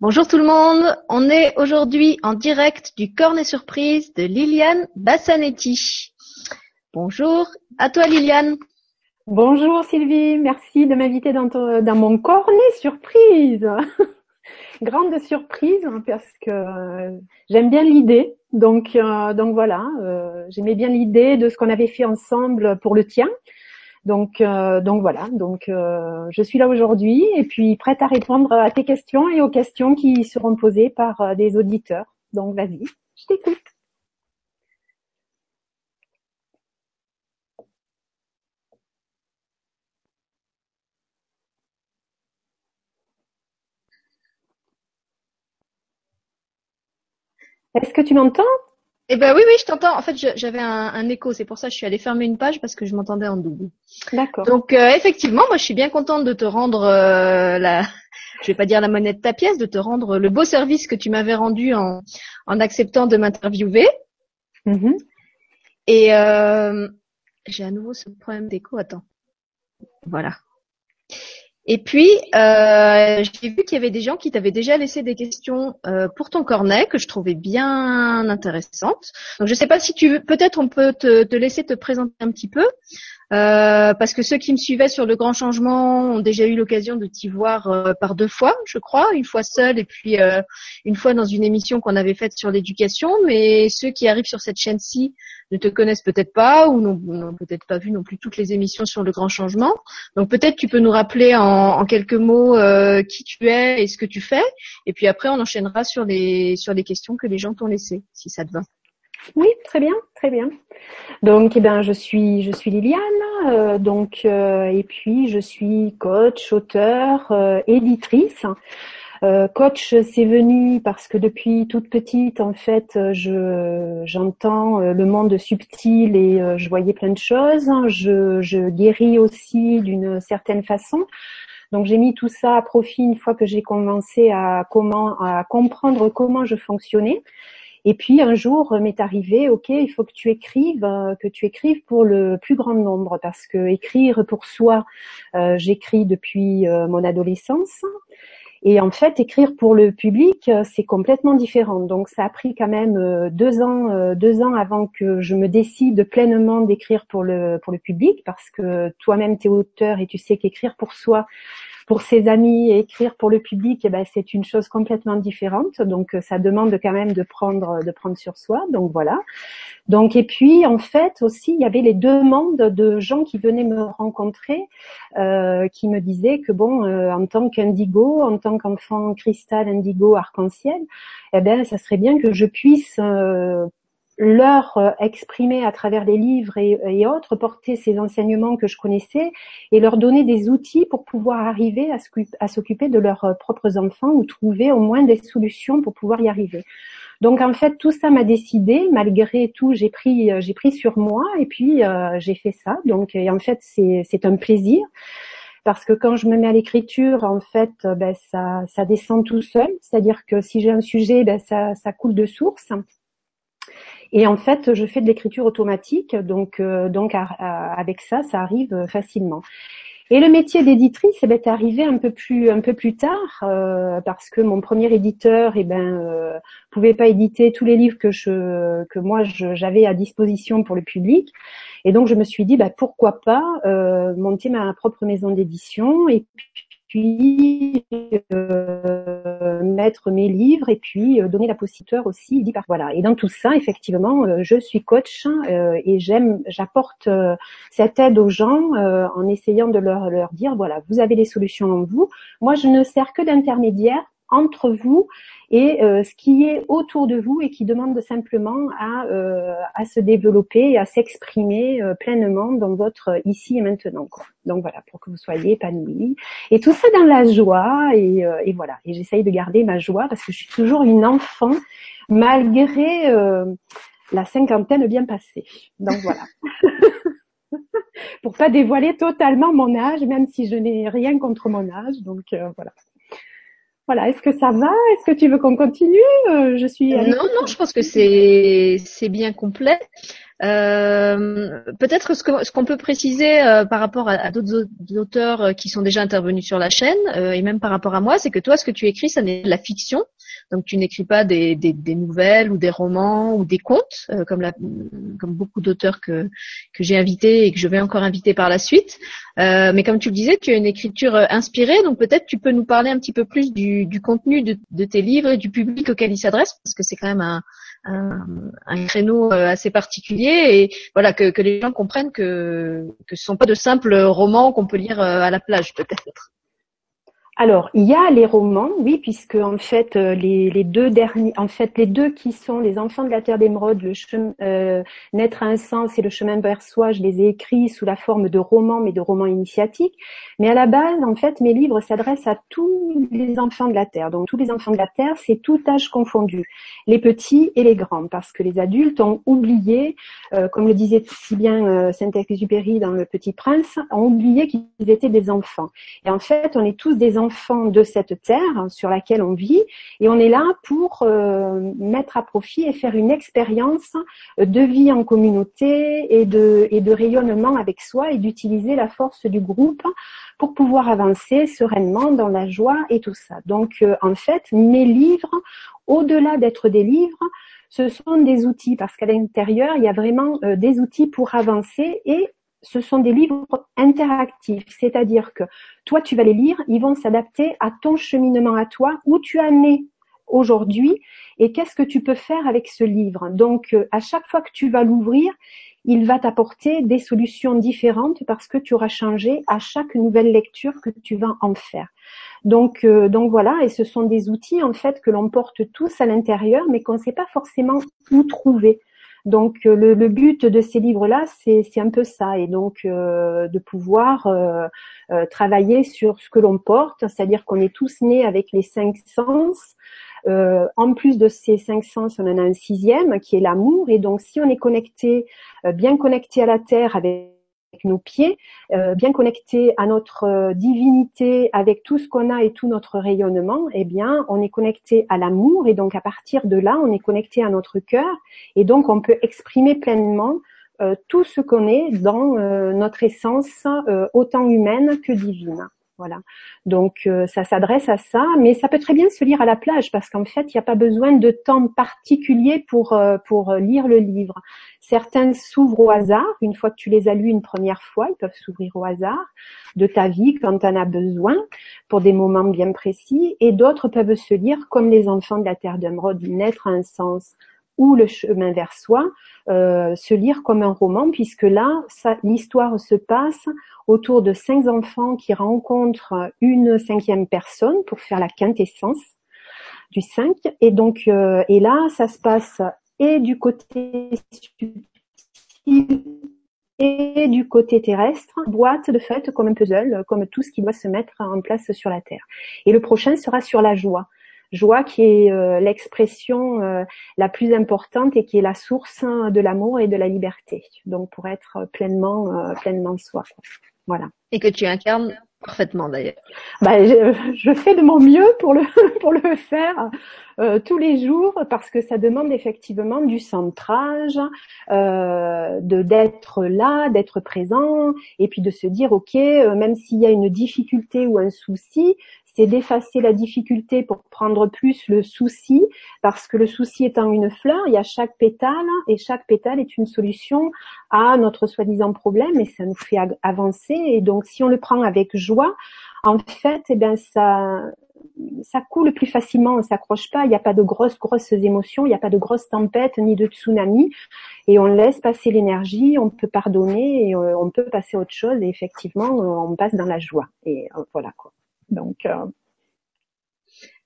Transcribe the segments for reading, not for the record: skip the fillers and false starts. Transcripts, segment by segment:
Bonjour tout le monde, on est aujourd'hui en direct du Cornet Surprise de Liliane Bassanetti. Bonjour, à toi Liliane. Bonjour Sylvie, merci de m'inviter dans mon Cornet Surprise. Grande surprise parce que j'aime bien l'idée, donc voilà, j'aimais bien l'idée de ce qu'on avait fait ensemble pour le tien. Donc voilà, je suis là aujourd'hui et puis prête à répondre à tes questions et aux questions qui seront posées par des auditeurs. Donc vas-y, je t'écoute. Est-ce que tu m'entends ? Eh ben oui, je t'entends. En fait, j'avais un écho, c'est pour ça que je suis allée fermer une page parce que je m'entendais en double. D'accord. Donc effectivement, moi je suis bien contente de te rendre je vais pas dire la monnaie de ta pièce, de te rendre le beau service que tu m'avais rendu en acceptant de m'interviewer. Mm-hmm. Et j'ai à nouveau ce problème d'écho. Attends. Voilà. Et puis, j'ai vu qu'il y avait des gens qui t'avaient déjà laissé des questions pour ton cornet que je trouvais bien intéressantes. Donc, je ne sais pas si tu veux, peut-être on peut te laisser te présenter un petit peu, parce que ceux qui me suivaient sur Le Grand Changement ont déjà eu l'occasion de t'y voir par deux fois, je crois, une fois seule et puis une fois dans une émission qu'on avait faite sur l'éducation. Mais ceux qui arrivent sur cette chaîne-ci ne te connaissent peut-être pas ou n'ont peut-être pas vu non plus toutes les émissions sur Le Grand Changement. Donc, peut-être tu peux nous rappeler en quelques mots qui tu es et ce que tu fais. Et puis après, on enchaînera sur les questions que les gens t'ont laissées, si ça te va. Oui, très bien, très bien. Donc, je suis Liliane. Et puis je suis coach, auteur, éditrice. Coach, c'est venu parce que depuis toute petite, en fait, j'entends le monde subtil et je voyais plein de choses. Je guéris aussi d'une certaine façon. Donc, j'ai mis tout ça à profit une fois que j'ai commencé à comprendre comment je fonctionnais. Et puis, un jour, m'est arrivé, OK, il faut que tu écrives pour le plus grand nombre parce que écrire pour soi, j'écris depuis mon adolescence. Et en fait, écrire pour le public, c'est complètement différent. Donc, ça a pris quand même deux ans avant que je me décide pleinement d'écrire pour le public, parce que toi-même, t'es auteur et tu sais qu'écrire pour soi, pour ses amis, et écrire pour le public, c'est une chose complètement différente. Donc, ça demande quand même de prendre sur soi. Donc, voilà. Donc, et puis, en fait, aussi, il y avait les demandes de gens qui venaient me rencontrer, qui me disaient que en tant qu'indigo, en tant qu'enfant cristal, indigo, arc-en-ciel, ça serait bien que je puisse, leur exprimer à travers les livres et autres, porter ces enseignements que je connaissais et leur donner des outils pour pouvoir arriver à s'occuper de leurs propres enfants ou trouver au moins des solutions pour pouvoir y arriver. Donc en fait tout ça m'a décidé, malgré tout j'ai pris sur moi et puis j'ai fait ça. Donc et en fait c'est un plaisir. Parce que quand je me mets à l'écriture, en fait, ça descend tout seul. C'est-à-dire que si j'ai un sujet, ça coule de source. Et en fait, je fais de l'écriture automatique. Donc, avec ça arrive facilement. Et le métier d'éditrice, est arrivé un peu plus tard, parce que mon premier éditeur, pouvait pas éditer tous les livres que moi j'avais à disposition pour le public. Et donc je me suis dit, pourquoi pas monter ma propre maison d'édition et puis mettre mes livres et puis donner la possibilité aussi. Voilà. Et dans tout ça, effectivement, je suis coach et j'apporte cette aide aux gens en essayant de leur dire, voilà, vous avez les solutions en vous. Moi, je ne sers que d'intermédiaire entre vous et ce qui est autour de vous et qui demande simplement à se développer et à s'exprimer pleinement dans votre ici et maintenant, quoi. Donc voilà, pour que vous soyez épanouis et tout ça dans la joie et voilà. Et j'essaye de garder ma joie parce que je suis toujours une enfant malgré la cinquantaine bien passée. Donc voilà. Pour pas dévoiler totalement mon âge, même si je n'ai rien contre mon âge. Donc voilà. Voilà, est-ce que ça va ? Est-ce que tu veux qu'on continue ? Je suis. Non, je pense que c'est bien complet. Peut-être ce qu'on peut préciser par rapport à d'autres auteurs qui sont déjà intervenus sur la chaîne et même par rapport à moi, c'est que toi, ce que tu écris, ça n'est de la fiction. Donc tu n'écris pas des nouvelles ou des romans ou des contes comme beaucoup d'auteurs que j'ai invités et que je vais encore inviter par la suite. Mais comme tu le disais, tu as une écriture inspirée, donc peut-être tu peux nous parler un petit peu plus du contenu de tes livres et du public auquel ils s'adressent, parce que c'est quand même un créneau assez particulier et voilà que les gens comprennent que ce sont pas de simples romans qu'on peut lire à la plage peut-être. Alors, il y a les romans, oui, puisque en fait les deux derniers, en fait les deux qui sont Les enfants de la terre d'Émeraude, Naître à un sens et Le chemin vers soi, je les ai écrits sous la forme de romans, mais de romans initiatiques. Mais à la base, en fait, mes livres s'adressent à tous les enfants de la terre. Donc tous les enfants de la terre, c'est tout âge confondu, les petits et les grands, parce que les adultes ont oublié, comme le disait si bien Saint-Exupéry dans Le Petit Prince, ont oublié qu'ils étaient des enfants. Et en fait, on est tous des enfants de cette terre sur laquelle on vit et on est là pour mettre à profit et faire une expérience de vie en communauté et de rayonnement avec soi et d'utiliser la force du groupe pour pouvoir avancer sereinement dans la joie et tout ça. Donc en fait, mes livres, au-delà d'être des livres, ce sont des outils parce qu'à l'intérieur, il y a vraiment des outils pour avancer et ce sont des livres interactifs, c'est-à-dire que toi, tu vas les lire, ils vont s'adapter à ton cheminement à toi, où tu en es aujourd'hui et qu'est-ce que tu peux faire avec ce livre. Donc, à chaque fois que tu vas l'ouvrir, il va t'apporter des solutions différentes parce que tu auras changé à chaque nouvelle lecture que tu vas en faire. Donc voilà, et ce sont des outils en fait que l'on porte tous à l'intérieur mais qu'on ne sait pas forcément où trouver. Donc le but de ces livres-là, c'est un peu ça, et donc de pouvoir travailler sur ce que l'on porte, c'est-à-dire qu'on est tous nés avec les 5 sens. En plus de ces 5 sens, on en a un 6e qui est l'amour, et donc si on est connecté, bien connecté à la terre avec nos pieds, bien connecté à notre divinité, avec tout ce qu'on a et tout notre rayonnement, eh bien, on est connecté à l'amour et donc à partir de là, on est connecté à notre cœur et donc on peut exprimer pleinement tout ce qu'on est dans notre essence, autant humaine que divine. Voilà. Donc ça s'adresse à ça, mais ça peut très bien se lire à la plage parce qu'en fait, il n'y a pas besoin de temps particulier pour lire le livre. Certains s'ouvrent au hasard, une fois que tu les as lus une première fois, ils peuvent s'ouvrir au hasard de ta vie quand tu en as besoin pour des moments bien précis et d'autres peuvent se lire comme Les enfants de la terre d'Émeraude, Naître à un sens ou Le chemin vers soi, se lire comme un roman puisque là, l'histoire se passe autour de 5 enfants qui rencontrent une 5e personne pour faire la quintessence du 5. Et donc, et là, ça se passe et du côté subtil et du côté terrestre, boîte de fait comme un puzzle, comme tout ce qui doit se mettre en place sur la terre. Et le prochain sera sur la joie. Joie qui est l'expression la plus importante et qui est la source de l'amour et de la liberté. Donc pour être pleinement soi. Voilà. Et que tu incarnes parfaitement d'ailleurs. Je fais de mon mieux pour le faire tous les jours parce que ça demande effectivement du centrage, d'être là, d'être présent et puis de se dire ok, même s'il y a une difficulté ou un souci, c'est d'effacer la difficulté pour prendre plus le souci, parce que le souci étant une fleur, il y a chaque pétale, et chaque pétale est une solution à notre soi-disant problème, et ça nous fait avancer, et donc si on le prend avec joie, en fait, eh bien, ça coule plus facilement, on s'accroche pas, il n'y a pas de grosses émotions, il n'y a pas de grosses tempêtes, ni de tsunami, et on laisse passer l'énergie, on peut pardonner, et on peut passer à autre chose, et effectivement, on passe dans la joie, et voilà quoi. Donc,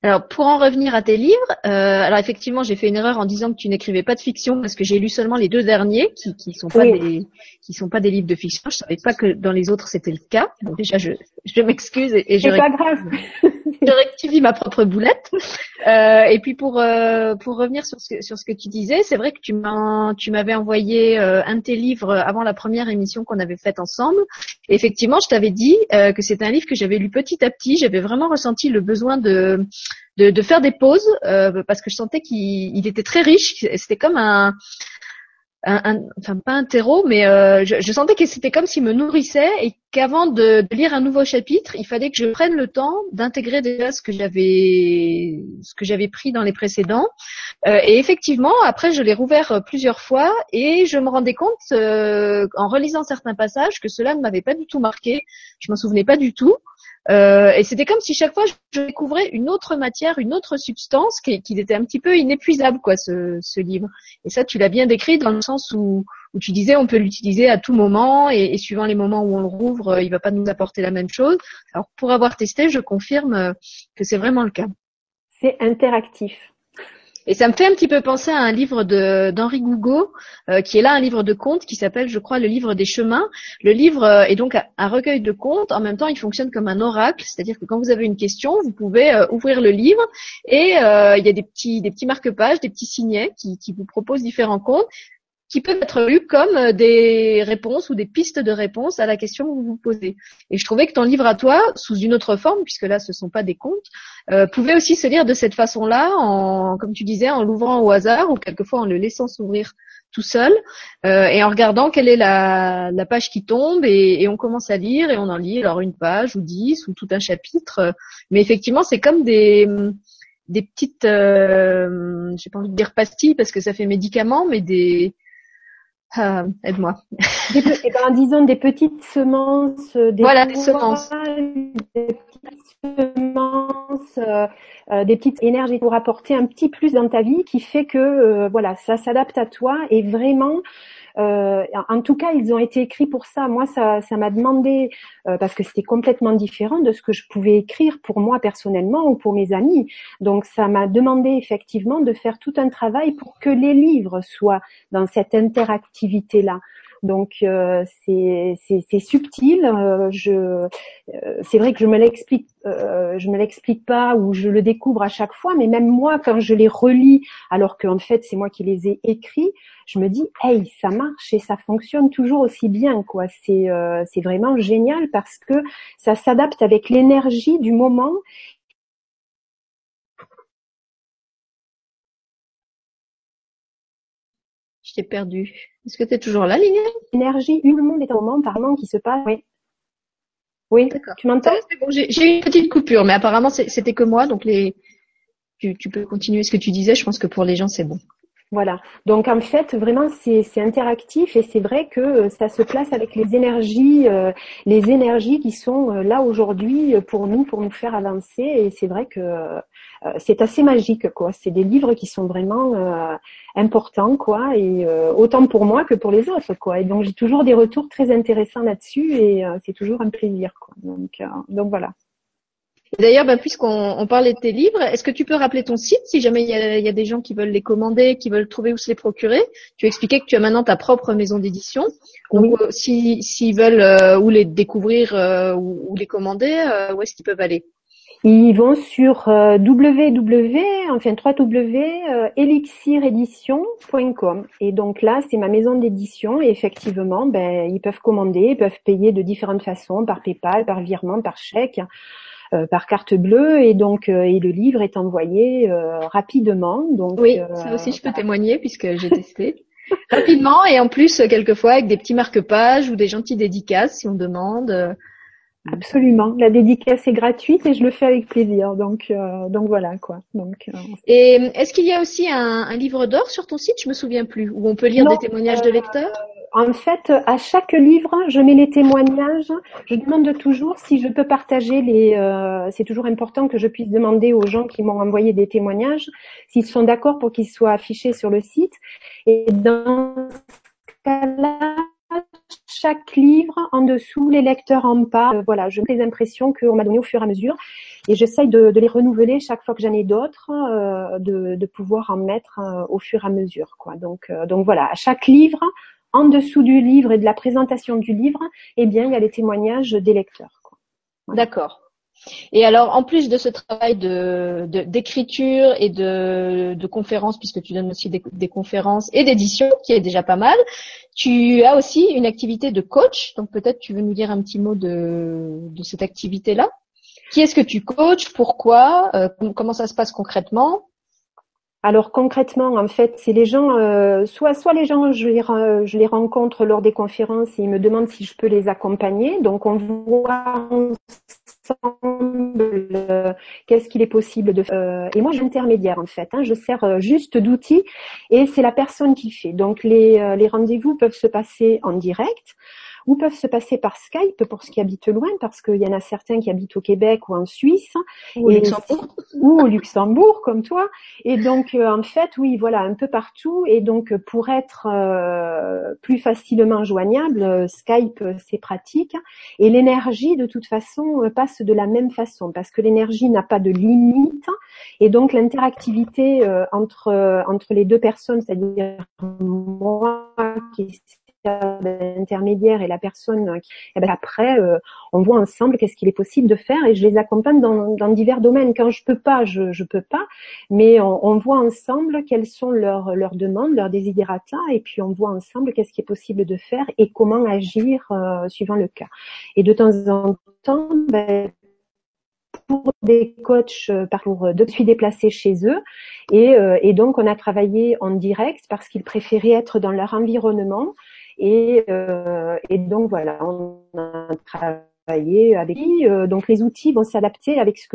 alors pour en revenir à tes livres, alors effectivement j'ai fait une erreur en disant que tu n'écrivais pas de fiction parce que j'ai lu seulement les 2 derniers qui sont pas des livres de fiction. Je savais pas que dans les autres c'était le cas. Donc déjà je m'excuse et je rectifie ma propre boulette. Et puis pour revenir sur ce que tu disais, c'est vrai que tu m'avais envoyé un de tes livres avant la première émission qu'on avait faite ensemble. Et effectivement, je t'avais dit que c'était un livre que j'avais lu petit à petit. J'avais vraiment ressenti le besoin de faire des pauses parce que je sentais qu'il était très riche. C'était comme un enfin pas un terreau, mais je sentais que c'était comme s'il me nourrissait et qu'avant de lire un nouveau chapitre, il fallait que je prenne le temps d'intégrer déjà ce que j'avais pris dans les précédents. Et effectivement, après, je l'ai rouvert plusieurs fois et je me rendais compte en relisant certains passages que cela ne m'avait pas du tout marqué. Je m'en souvenais pas du tout. Et c'était comme si chaque fois je découvrais une autre matière, une autre substance qui était un petit peu inépuisable, quoi, ce livre. Et ça, tu l'as bien décrit dans le sens où tu disais on peut l'utiliser à tout moment et suivant les moments où on le rouvre, il va pas nous apporter la même chose. Alors, pour avoir testé, je confirme que c'est vraiment le cas. C'est interactif. Et ça me fait un petit peu penser à un livre d'Henri Gougaud, qui est là un livre de contes qui s'appelle, je crois, Le Livre des Chemins. Le livre est donc un recueil de contes. En même temps, il fonctionne comme un oracle, c'est-à-dire que quand vous avez une question, vous pouvez ouvrir le livre et il y a des petits marque-pages, des petits signets qui vous proposent différents contes qui peuvent être lus comme des réponses ou des pistes de réponses à la question que vous vous posez. Et je trouvais que ton livre à toi, sous une autre forme, puisque là ce ne sont pas des contes, pouvait aussi se lire de cette façon-là, comme tu disais, en l'ouvrant au hasard ou quelquefois en le laissant s'ouvrir tout seul et en regardant quelle est la page qui tombe et on commence à lire et on en lit alors une page ou 10 ou tout un chapitre. Mais effectivement, c'est comme des petites, j'ai pas envie de dire pastilles parce que ça fait médicament, mais aide-moi. Disons des petites semences, des petites énergies pour apporter un petit plus dans ta vie qui fait que ça s'adapte à toi et vraiment. En tout cas, ils ont été écrits pour ça. Moi, ça m'a demandé parce que c'était complètement différent de ce que je pouvais écrire pour moi personnellement ou pour mes amis. Donc, ça m'a demandé effectivement de faire tout un travail pour que les livres soient dans cette interactivité-là. Donc, c'est subtil. C'est vrai que je me l'explique pas ou je le découvre à chaque fois. Mais même moi, quand je les relis, alors qu'en fait c'est moi qui les ai écrits, je me dis, hey, ça marche et ça fonctionne toujours aussi bien, quoi. C'est vraiment génial parce que ça s'adapte avec l'énergie du moment. Je t'ai perdu. Est-ce que tu es toujours là, Liliane? Énergie, le monde est au moment, apparemment, qui se passe. Oui. Oui, d'accord. Tu m'entends? C'est bon, j'ai eu une petite coupure, mais apparemment, c'était que moi. Donc, tu peux continuer ce que tu disais. Je pense que pour les gens, c'est bon. Voilà. Donc, en fait, vraiment, c'est interactif et c'est vrai que ça se place avec les énergies qui sont là aujourd'hui pour nous faire avancer. Et c'est vrai que c'est assez magique, quoi. C'est des livres qui sont vraiment importants, quoi. Et autant pour moi que pour les autres, quoi. Et donc, j'ai toujours des retours très intéressants là-dessus et c'est toujours un plaisir, quoi. Donc voilà. Et d'ailleurs, puisqu'on parlait de tes livres, est-ce que tu peux rappeler ton site si jamais il y a des gens qui veulent les commander, qui veulent trouver ou se les procurer? Tu expliquais que tu as maintenant ta propre maison d'édition. Donc, oui. S'ils veulent ou les découvrir ou les commander, où est-ce qu'ils peuvent aller? Ils vont sur www.elixiredition.com et donc là c'est ma maison d'édition et effectivement ils peuvent commander, ils peuvent payer de différentes façons, par PayPal, par virement, par chèque. Par carte bleue et donc et le livre est envoyé rapidement. Donc, oui, ça aussi je peux témoigner puisque j'ai testé rapidement et en plus quelquefois avec des petits marque-pages ou des gentilles dédicaces si on demande. Absolument, la dédicace est gratuite et je le fais avec plaisir. Donc voilà quoi. Et est-ce qu'il y a aussi un livre d'or sur ton site? Je me souviens plus où on peut lire des témoignages de lecteurs. En fait, à chaque livre, je mets les témoignages. Je demande toujours si je peux partager c'est toujours important que je puisse demander aux gens qui m'ont envoyé des témoignages s'ils sont d'accord pour qu'ils soient affichés sur le site. Et dans ce cas-là, chaque livre, en dessous, les lecteurs en bas, je mets les impressions qu'on m'a données au fur et à mesure et j'essaye de les renouveler chaque fois que j'en ai d'autres, de pouvoir en mettre au fur et à mesure, quoi. Donc voilà, à chaque livre, en dessous du livre et de la présentation du livre, eh bien, il y a les témoignages des lecteurs, quoi. Voilà. D'accord. Et alors, en plus de ce travail d'écriture et de conférences, puisque tu donnes aussi des conférences et d'édition, qui est déjà pas mal, tu as aussi une activité de coach. Donc, peut-être tu veux nous dire un petit mot de cette activité-là. Qui est-ce que tu coaches? Pourquoi? Comment ça se passe concrètement? Alors concrètement, en fait, c'est les gens, soit les gens, je les rencontre lors des conférences et ils me demandent si je peux les accompagner. Donc on voit ensemble qu'est-ce qu'il est possible de faire. Et moi, j'intermédiaire en fait. Je sers juste d'outil et c'est la personne qui fait. Donc les rendez-vous peuvent se passer en direct ou peuvent se passer par Skype pour ceux qui habitent loin, parce qu'il y en a certains qui habitent au Québec ou en Suisse. Ou au Luxembourg, comme toi. Et donc, en fait, oui, voilà, un peu partout. Et donc, pour être plus facilement joignable, Skype, c'est pratique. Et l'énergie, de toute façon, passe de la même façon, parce que l'énergie n'a pas de limite. Et donc, l'interactivité entre les deux personnes, c'est-à-dire moi qui l'intermédiaire et la personne qui... Et ben après, on voit ensemble qu'est-ce qu'il est possible de faire et je les accompagne dans divers domaines. Quand je peux pas, mais on voit ensemble quelles sont leurs demandes, leurs desiderata, et puis on voit ensemble qu'est-ce qui est possible de faire et comment agir suivant le cas. Et de temps en temps, pour des coachs, je suis déplacée chez eux et donc on a travaillé en direct parce qu'ils préféraient être dans leur environnement. Et donc voilà, on a travaillé avec lui. Donc les outils vont s'adapter avec ce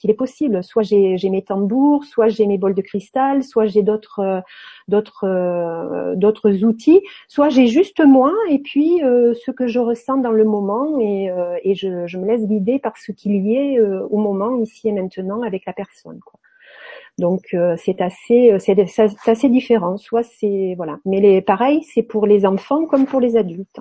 qu'il est possible. Soit j'ai mes tambours, soit j'ai mes bols de cristal, soit j'ai d'autres outils, soit j'ai juste moi et puis ce que je ressens dans le moment et je me laisse guider par ce qu'il y est au moment, ici et maintenant, avec la personne, quoi. Donc c'est assez différent. Soit c'est voilà, mais pareil, c'est pour les enfants comme pour les adultes.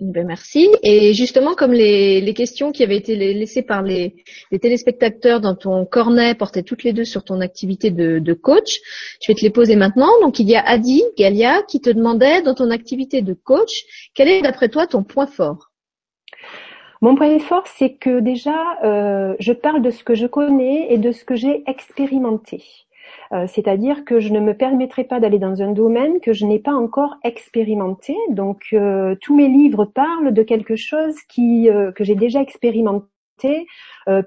Merci. Et justement, comme les questions qui avaient été laissées par les téléspectateurs dans ton cornet portaient toutes les deux sur ton activité de coach, je vais te les poser maintenant. Donc il y a Adi Galia qui te demandait, dans ton activité de coach, quel est d'après toi ton point fort? Mon point fort, c'est que déjà, je parle de ce que je connais et de ce que j'ai expérimenté. C'est-à-dire que je ne me permettrai pas d'aller dans un domaine que je n'ai pas encore expérimenté. Donc, tous mes livres parlent de quelque chose que j'ai déjà expérimenté,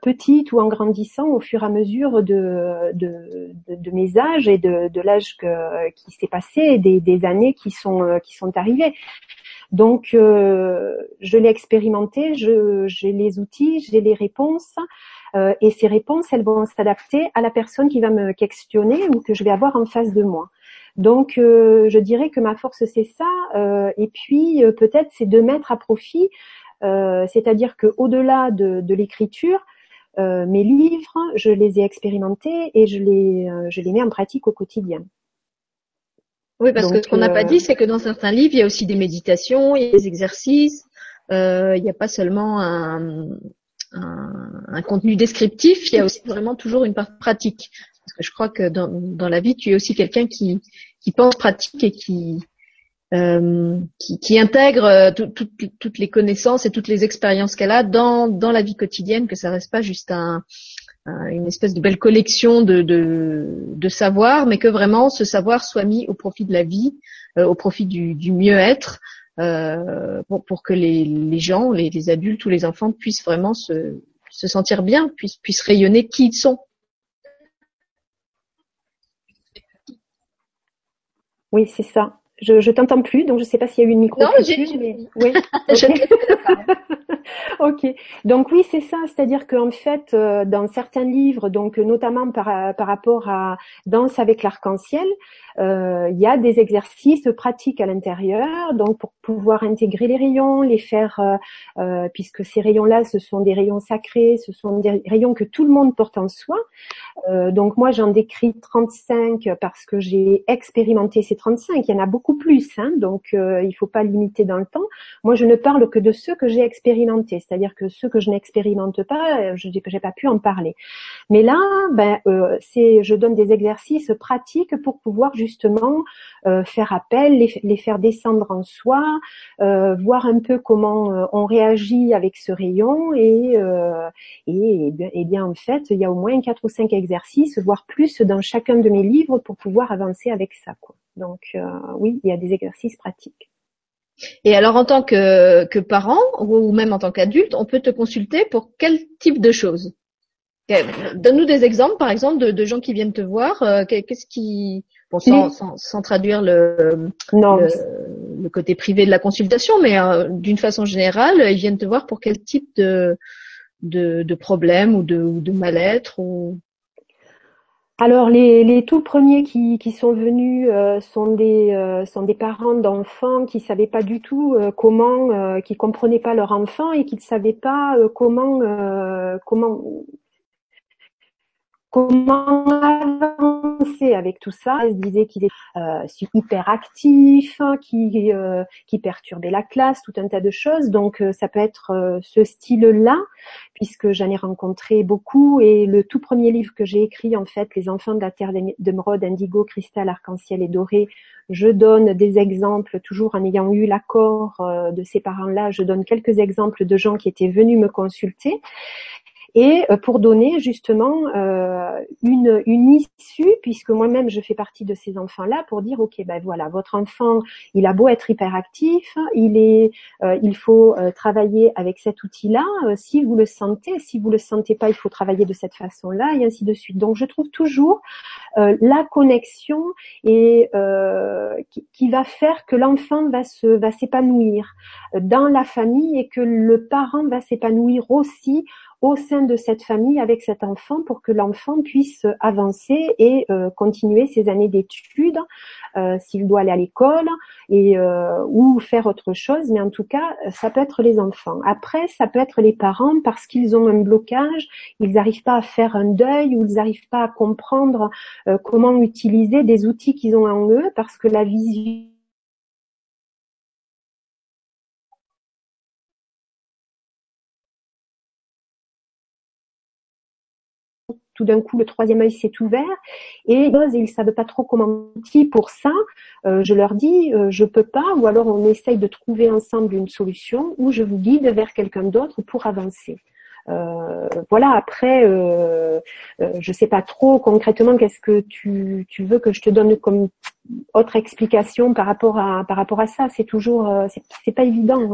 petite ou en grandissant au fur et à mesure de mes âges et de l'âge qui s'est passé et des années qui sont arrivées. Donc, je l'ai expérimenté, j'ai les outils, j'ai les réponses, et ces réponses, elles vont s'adapter à la personne qui va me questionner ou que je vais avoir en face de moi. Donc, je dirais que ma force, c'est ça, et puis peut-être c'est de mettre à profit, c'est-à-dire que au-delà de l'écriture, mes livres, je les ai expérimentés et je les mets en pratique au quotidien. Oui, parce que ce qu'on n'a pas dit, c'est que dans certains livres, il y a aussi des méditations, il y a des exercices, il n'y a pas seulement un contenu descriptif, il y a aussi vraiment toujours une part pratique. Parce que je crois que dans la vie, tu es aussi quelqu'un qui pense pratique et qui intègre toutes les connaissances et toutes les expériences qu'elle a dans la vie quotidienne, que ça reste pas juste une espèce de belle collection de savoir, mais que vraiment ce savoir soit mis au profit de la vie, au profit du mieux-être, pour que les gens, les adultes ou les enfants puissent vraiment se sentir bien, puissent rayonner qui ils sont. Oui, c'est ça. Je t'entends plus, donc je sais pas s'il y a eu une micro. Non, mais oui. Okay. Ok. Donc oui, c'est ça. C'est-à-dire qu'en fait, dans certains livres, donc notamment par rapport à Danse avec l'arc-en-ciel, il y a des exercices pratiques à l'intérieur, donc pour pouvoir intégrer les rayons, les faire, puisque ces rayons-là, ce sont des rayons sacrés, ce sont des rayons que tout le monde porte en soi. Donc moi, j'en décris 35 parce que j'ai expérimenté ces 35. Il y en a beaucoup plus, donc il faut pas limiter dans le temps. Moi, je ne parle que de ceux que j'ai expérimentés, c'est-à-dire que ceux que je n'expérimente pas, je n'ai pas pu en parler. Mais là, je donne des exercices pratiques pour pouvoir justement faire appel, les faire descendre en soi, voir un peu comment on réagit avec ce rayon et bien en fait, il y a au moins 4 ou 5 exercices, voire plus dans chacun de mes livres pour pouvoir avancer avec ça, quoi. Donc oui, il y a des exercices pratiques. Et alors, en tant que parent ou même en tant qu'adulte, on peut te consulter pour quel type de choses ? Donne-nous des exemples, par exemple, de gens qui viennent te voir. Qu'est-ce qui, bon, sans traduire le côté privé de la consultation, mais d'une façon générale, ils viennent te voir pour quel type de problème ou de mal-être ou... Alors les tout premiers qui sont venus sont des parents d'enfants qui savaient pas du tout qui comprenaient pas leur enfant et qui ne savaient pas comment avancer avec tout ça. Ils se disaient qu'il était hyperactif, qui perturbait la classe, tout un tas de choses. Donc ça peut être ce style-là, puisque j'en ai rencontré beaucoup. Et le tout premier livre que j'ai écrit, en fait, Les enfants de la terre d'Émeraude, indigo, cristal, arc-en-ciel et doré, je donne des exemples, toujours en ayant eu l'accord de ces parents-là, je donne quelques exemples de gens qui étaient venus me consulter. Et pour donner justement une issue, puisque moi-même je fais partie de ces enfants-là, pour dire ok, ben voilà, votre enfant, il a beau être hyperactif, il faut travailler avec cet outil-là. Si vous le sentez, si vous le sentez pas, il faut travailler de cette façon-là, et ainsi de suite. Donc je trouve toujours la connexion et qui va faire que l'enfant va s'épanouir dans la famille et que le parent va s'épanouir aussi au sein de cette famille avec cet enfant, pour que l'enfant puisse avancer et continuer ses années d'études s'il doit aller à l'école et ou faire autre chose. Mais en tout cas, ça peut être les enfants. Après, ça peut être les parents, parce qu'ils ont un blocage, ils n'arrivent pas à faire un deuil, ou ils n'arrivent pas à comprendre comment utiliser des outils qu'ils ont en eux, parce que la vision... Tout d'un coup, le troisième œil s'est ouvert et ils ne savent pas trop comment dire pour ça. Je leur dis, je peux pas, ou alors on essaye de trouver ensemble une solution, ou je vous guide vers quelqu'un d'autre pour avancer. Voilà, après, je sais pas trop concrètement qu'est-ce que tu veux que je te donne comme autre explication par rapport à ça. C'est toujours, c'est pas évident.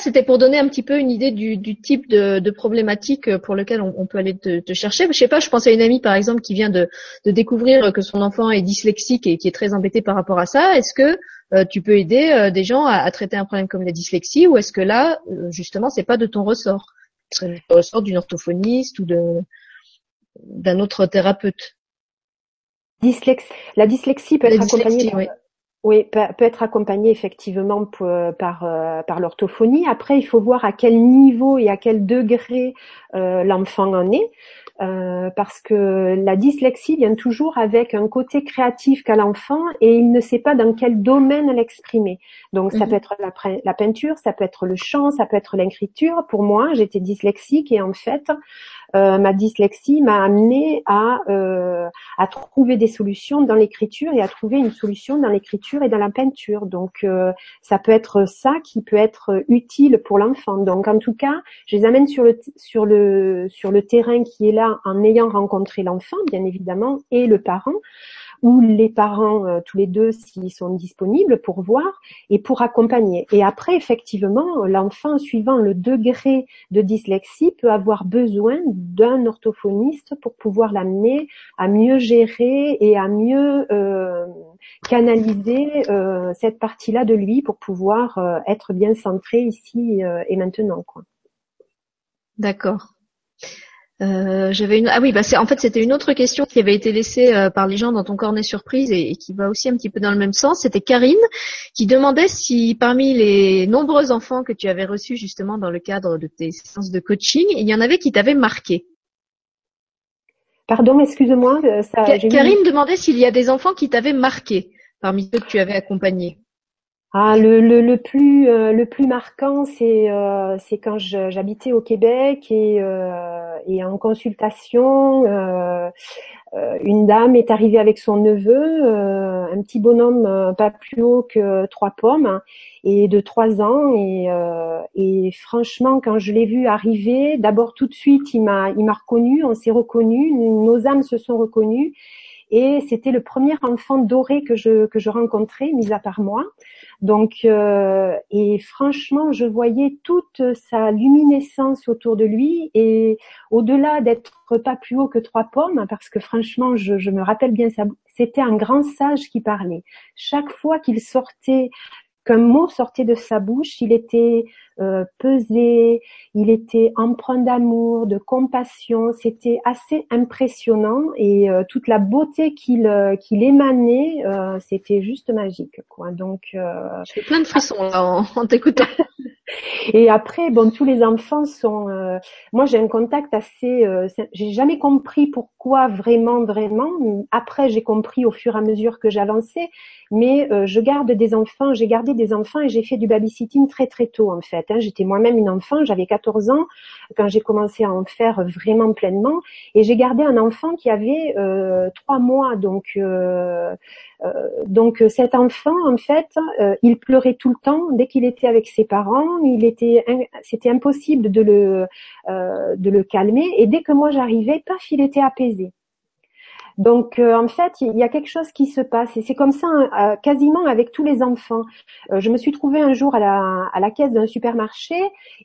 C'était pour donner un petit peu une idée du type de problématique pour lequel on peut aller te chercher. Je sais pas, je pense à une amie par exemple qui vient de découvrir que son enfant est dyslexique et qui est très embêtée par rapport à ça. Est-ce que tu peux aider des gens à traiter un problème comme la dyslexie, ou est-ce que là, justement, c'est pas de ton ressort? C'est du ressort d'une orthophoniste ou d'un autre thérapeute. La dyslexie peut être accompagnée. Oui, peut être accompagné effectivement par l'orthophonie. Après, il faut voir à quel niveau et à quel degré l'enfant en est, parce que la dyslexie vient toujours avec un côté créatif qu'a l'enfant et il ne sait pas dans quel domaine l'exprimer. Donc, ça peut être la peinture, ça peut être le chant, ça peut être l'écriture. Pour moi, j'étais dyslexique et en fait, ma dyslexie m'a amenée à trouver des solutions dans l'écriture et à trouver une solution dans l'écriture et dans la peinture. Donc, ça peut être ça qui peut être utile pour l'enfant. Donc, en tout cas, je les amène sur le terrain qui est là en ayant rencontré l'enfant, bien évidemment, et le parent, ou les parents tous les deux s'ils sont disponibles, pour voir et pour accompagner. Et après, effectivement, l'enfant, suivant le degré de dyslexie, peut avoir besoin d'un orthophoniste pour pouvoir l'amener à mieux gérer et à mieux canaliser cette partie-là de lui, pour pouvoir être bien centré ici et maintenant, quoi. D'accord. C'était une autre question qui avait été laissée par les gens dans ton cornet surprise et qui va aussi un petit peu dans le même sens. C'était Karine qui demandait si parmi les nombreux enfants que tu avais reçus justement dans le cadre de tes séances de coaching, il y en avait qui t'avaient marqué. Pardon, excuse-moi. Karine demandait s'il y a des enfants qui t'avaient marqué parmi ceux que tu avais accompagnés. Ah, le plus marquant, c'est quand j'habitais au Québec et en consultation, une dame est arrivée avec son neveu, un petit bonhomme pas plus haut que 3 pommes, hein, et de 3 ans, et franchement, quand je l'ai vu arriver, d'abord tout de suite il m'a reconnu, on s'est reconnu, nos âmes se sont reconnues. et c'était le premier enfant doré que je rencontrais, mis à part moi. Donc et franchement, je voyais toute sa luminescence autour de lui, et au-delà d'être pas plus haut que 3 pommes, parce que franchement, je me rappelle bien ça, c'était un grand sage qui parlait. Chaque fois qu'il sortait, qu'un mot sortait de sa bouche, il était pesé, il était empreint d'amour, de compassion. C'était assez impressionnant, et toute la beauté qu'il émanait, c'était juste magique, quoi. Donc, j'ai plein de frissons là en t'écoutant. Et après, bon, tous les enfants sont. Moi, j'ai un contact assez. J'ai jamais compris pourquoi vraiment. Après, j'ai compris au fur et à mesure que j'avançais. Mais j'ai gardé des enfants, et j'ai fait du babysitting très très tôt en fait. Hein. J'étais moi-même une enfant. J'avais 14 ans quand j'ai commencé à en faire vraiment pleinement. Et j'ai gardé un enfant qui avait 3 mois. Donc cet enfant, en fait, il pleurait tout le temps dès qu'il était avec ses parents. C'était impossible de le calmer. Et dès que moi j'arrivais, paf, il était apaisé. Donc en fait, il y a quelque chose qui se passe, et c'est comme ça quasiment avec tous les enfants. Je me suis trouvée un jour à la caisse d'un supermarché,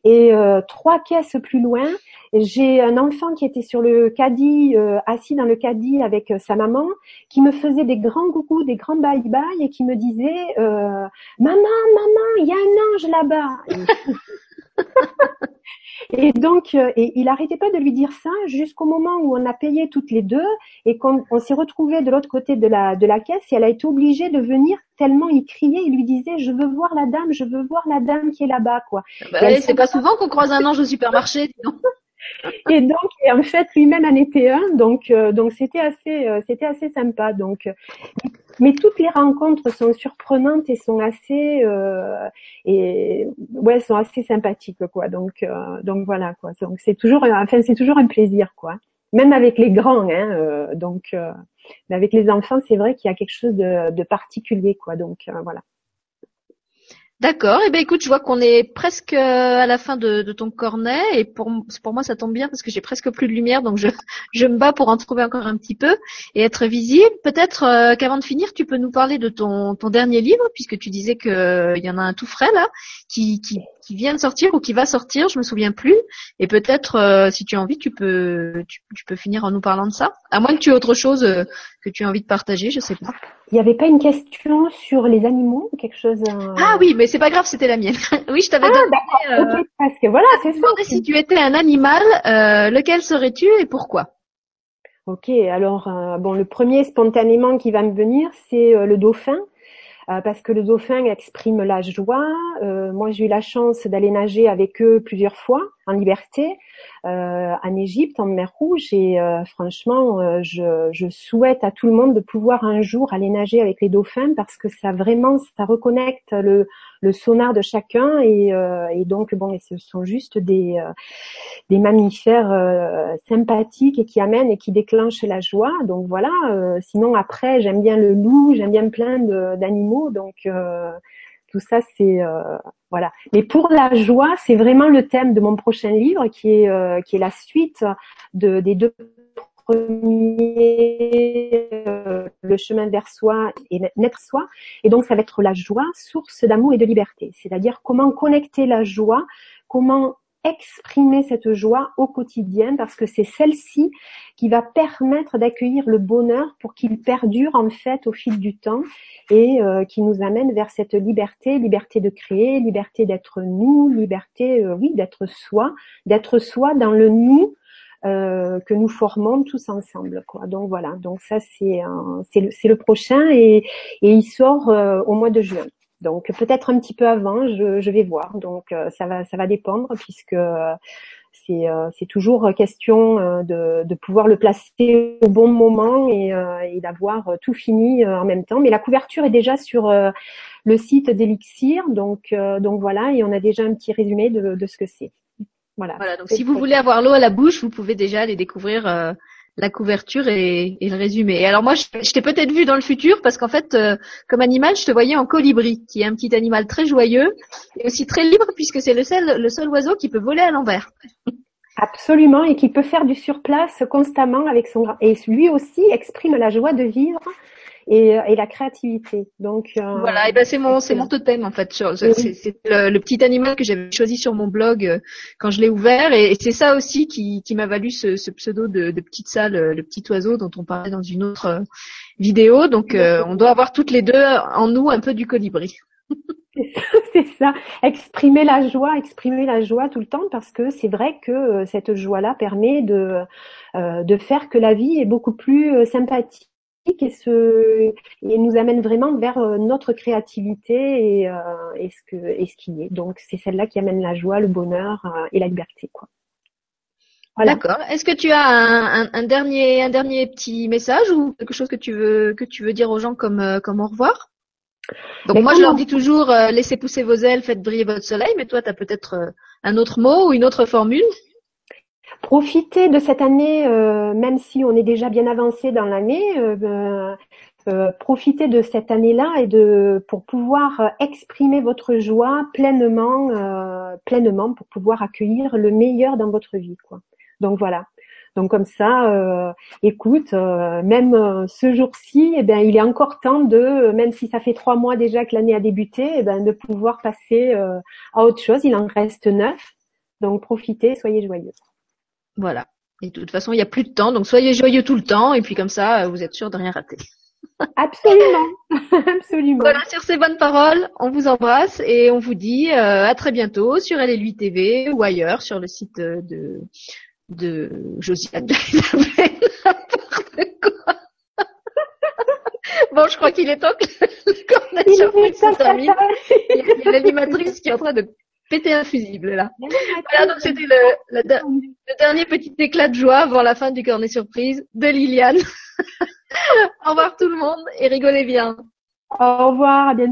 et 3 caisses plus loin, j'ai un enfant qui était sur le caddie, assis dans le caddie avec sa maman, qui me faisait des grands coucous, des grands bye-bye, et qui me disait « Maman, il y a un ange là-bas !» Et donc, il n'arrêtait pas de lui dire ça jusqu'au moment où on a payé toutes les 2 et qu'on s'est retrouvés de l'autre côté de la caisse, et elle a été obligée de venir tellement il criait, il lui disait « Je veux voir la dame, je veux voir la dame qui est là-bas ». C'est pas souvent qu'on croise un ange au supermarché, non. Et donc, en fait, lui-même en était un, donc c'était assez sympa. Donc, mais toutes les rencontres sont surprenantes et sont assez sympathiques, quoi. Donc voilà, quoi. Donc c'est toujours un plaisir, quoi. Même avec les grands, hein. Mais avec les enfants, c'est vrai qu'il y a quelque chose de particulier, quoi. Donc voilà. D'accord. Eh ben écoute, je vois qu'on est presque à la fin de ton cornet, et pour moi ça tombe bien parce que j'ai presque plus de lumière, donc je me bats pour en trouver encore un petit peu et être visible. Peut-être qu'avant de finir, tu peux nous parler de ton dernier livre, puisque tu disais que il y en a un tout frais là qui vient de sortir ou qui va sortir, je me souviens plus. Et peut-être si tu as envie, tu peux finir en nous parlant de ça. À moins que tu aies autre chose que tu aies envie de partager, je sais pas. Il n'y avait pas une question sur les animaux ou quelque chose Ah oui, mais c'est pas grave, c'était la mienne. Oui, je t'avais demandé. Okay, parce que voilà, c'est ça. Si tu étais un animal, lequel serais-tu et pourquoi? Ok, alors bon, le premier spontanément qui va me venir, c'est le dauphin. Parce que le dauphin exprime la joie. Moi, j'ai eu la chance d'aller nager avec eux plusieurs fois en liberté en Égypte, en mer Rouge, et franchement, je souhaite à tout le monde de pouvoir un jour aller nager avec les dauphins, parce que ça reconnecte le sonar de chacun, et donc bon, et ce sont juste des mammifères sympathiques et qui amènent et qui déclenchent la joie. Donc voilà. Sinon après, j'aime bien le loup, j'aime bien plein d'animaux. Donc tout ça, c'est voilà. Mais pour la joie, c'est vraiment le thème de mon prochain livre, qui est la suite des 2 premiers, le chemin vers soi et naître soi. Et donc ça va être la joie, source d'amour et de liberté. C'est-à-dire comment connecter la joie, comment exprimer cette joie au quotidien, parce que c'est celle-ci qui va permettre d'accueillir le bonheur pour qu'il perdure en fait au fil du temps, et qui nous amène vers cette liberté de créer, liberté d'être nous, liberté d'être soi dans le nous que nous formons tous ensemble, quoi. Donc voilà, donc ça c'est le prochain, et il sort au mois de juin. Donc peut-être un petit peu avant, je vais voir. Donc ça va dépendre, puisque c'est toujours question de pouvoir le placer au bon moment, et d'avoir tout fini en même temps. Mais la couverture est déjà sur le site d'Elixir, donc voilà, et on a déjà un petit résumé de ce que c'est. Voilà, donc si vous voulez avoir l'eau à la bouche, vous pouvez déjà aller découvrir la couverture et le résumé. Et alors moi, je t'ai peut-être vu dans le futur, parce qu'en fait, comme animal, je te voyais en colibri, qui est un petit animal très joyeux et aussi très libre, puisque c'est le seul oiseau qui peut voler à l'envers. Absolument, et qui peut faire du surplace constamment avec son grand. Et lui aussi exprime la joie de vivre et la créativité. Donc voilà, et ben c'est mon totem en fait. C'est le petit animal que j'avais choisi sur mon blog quand je l'ai ouvert, et c'est ça aussi qui m'a valu ce pseudo de petite salle, le petit oiseau dont on parlait dans une autre vidéo. Donc on doit avoir toutes les deux en nous un peu du colibri. C'est ça, exprimer la joie tout le temps, parce que c'est vrai que cette joie-là permet de faire que la vie est beaucoup plus sympathique et nous amène vraiment vers notre créativité et ce qui est. Donc c'est celle-là qui amène la joie, le bonheur et la liberté, quoi. Voilà. D'accord. Est-ce que tu as un dernier petit message ou quelque chose que tu veux dire aux gens comme au revoir? Donc mais moi je leur dis toujours laissez pousser vos ailes, faites briller votre soleil, mais toi tu as peut-être un autre mot ou une autre formule. Profitez de cette année, même si on est déjà bien avancé dans l'année, profitez de cette année-là pour pouvoir exprimer votre joie pleinement, pour pouvoir accueillir le meilleur dans votre vie, quoi. Donc voilà. Donc comme ça, écoute, même ce jour-ci, eh ben il est encore temps de, même si ça fait 3 mois déjà que l'année a débuté, eh ben de pouvoir passer à autre chose. Il en reste 9, donc profitez, soyez joyeux. Voilà. Et de toute façon, il n'y a plus de temps, donc soyez joyeux tout le temps. Et puis comme ça, vous êtes sûr de rien rater. Absolument, absolument. Voilà, sur ces bonnes paroles, on vous embrasse et on vous dit à très bientôt sur Elle et Lui TV ou ailleurs sur le site de Josiane Delabelle, n'importe quoi. Bon, je crois qu'il est temps que la surprise se termine. Il y a l'animatrice qui est en train de péter un fusible, là. Voilà, donc c'était le dernier petit éclat de joie avant la fin du cornet surprise de Liliane. Au revoir tout le monde et rigolez bien. Au revoir, à bientôt.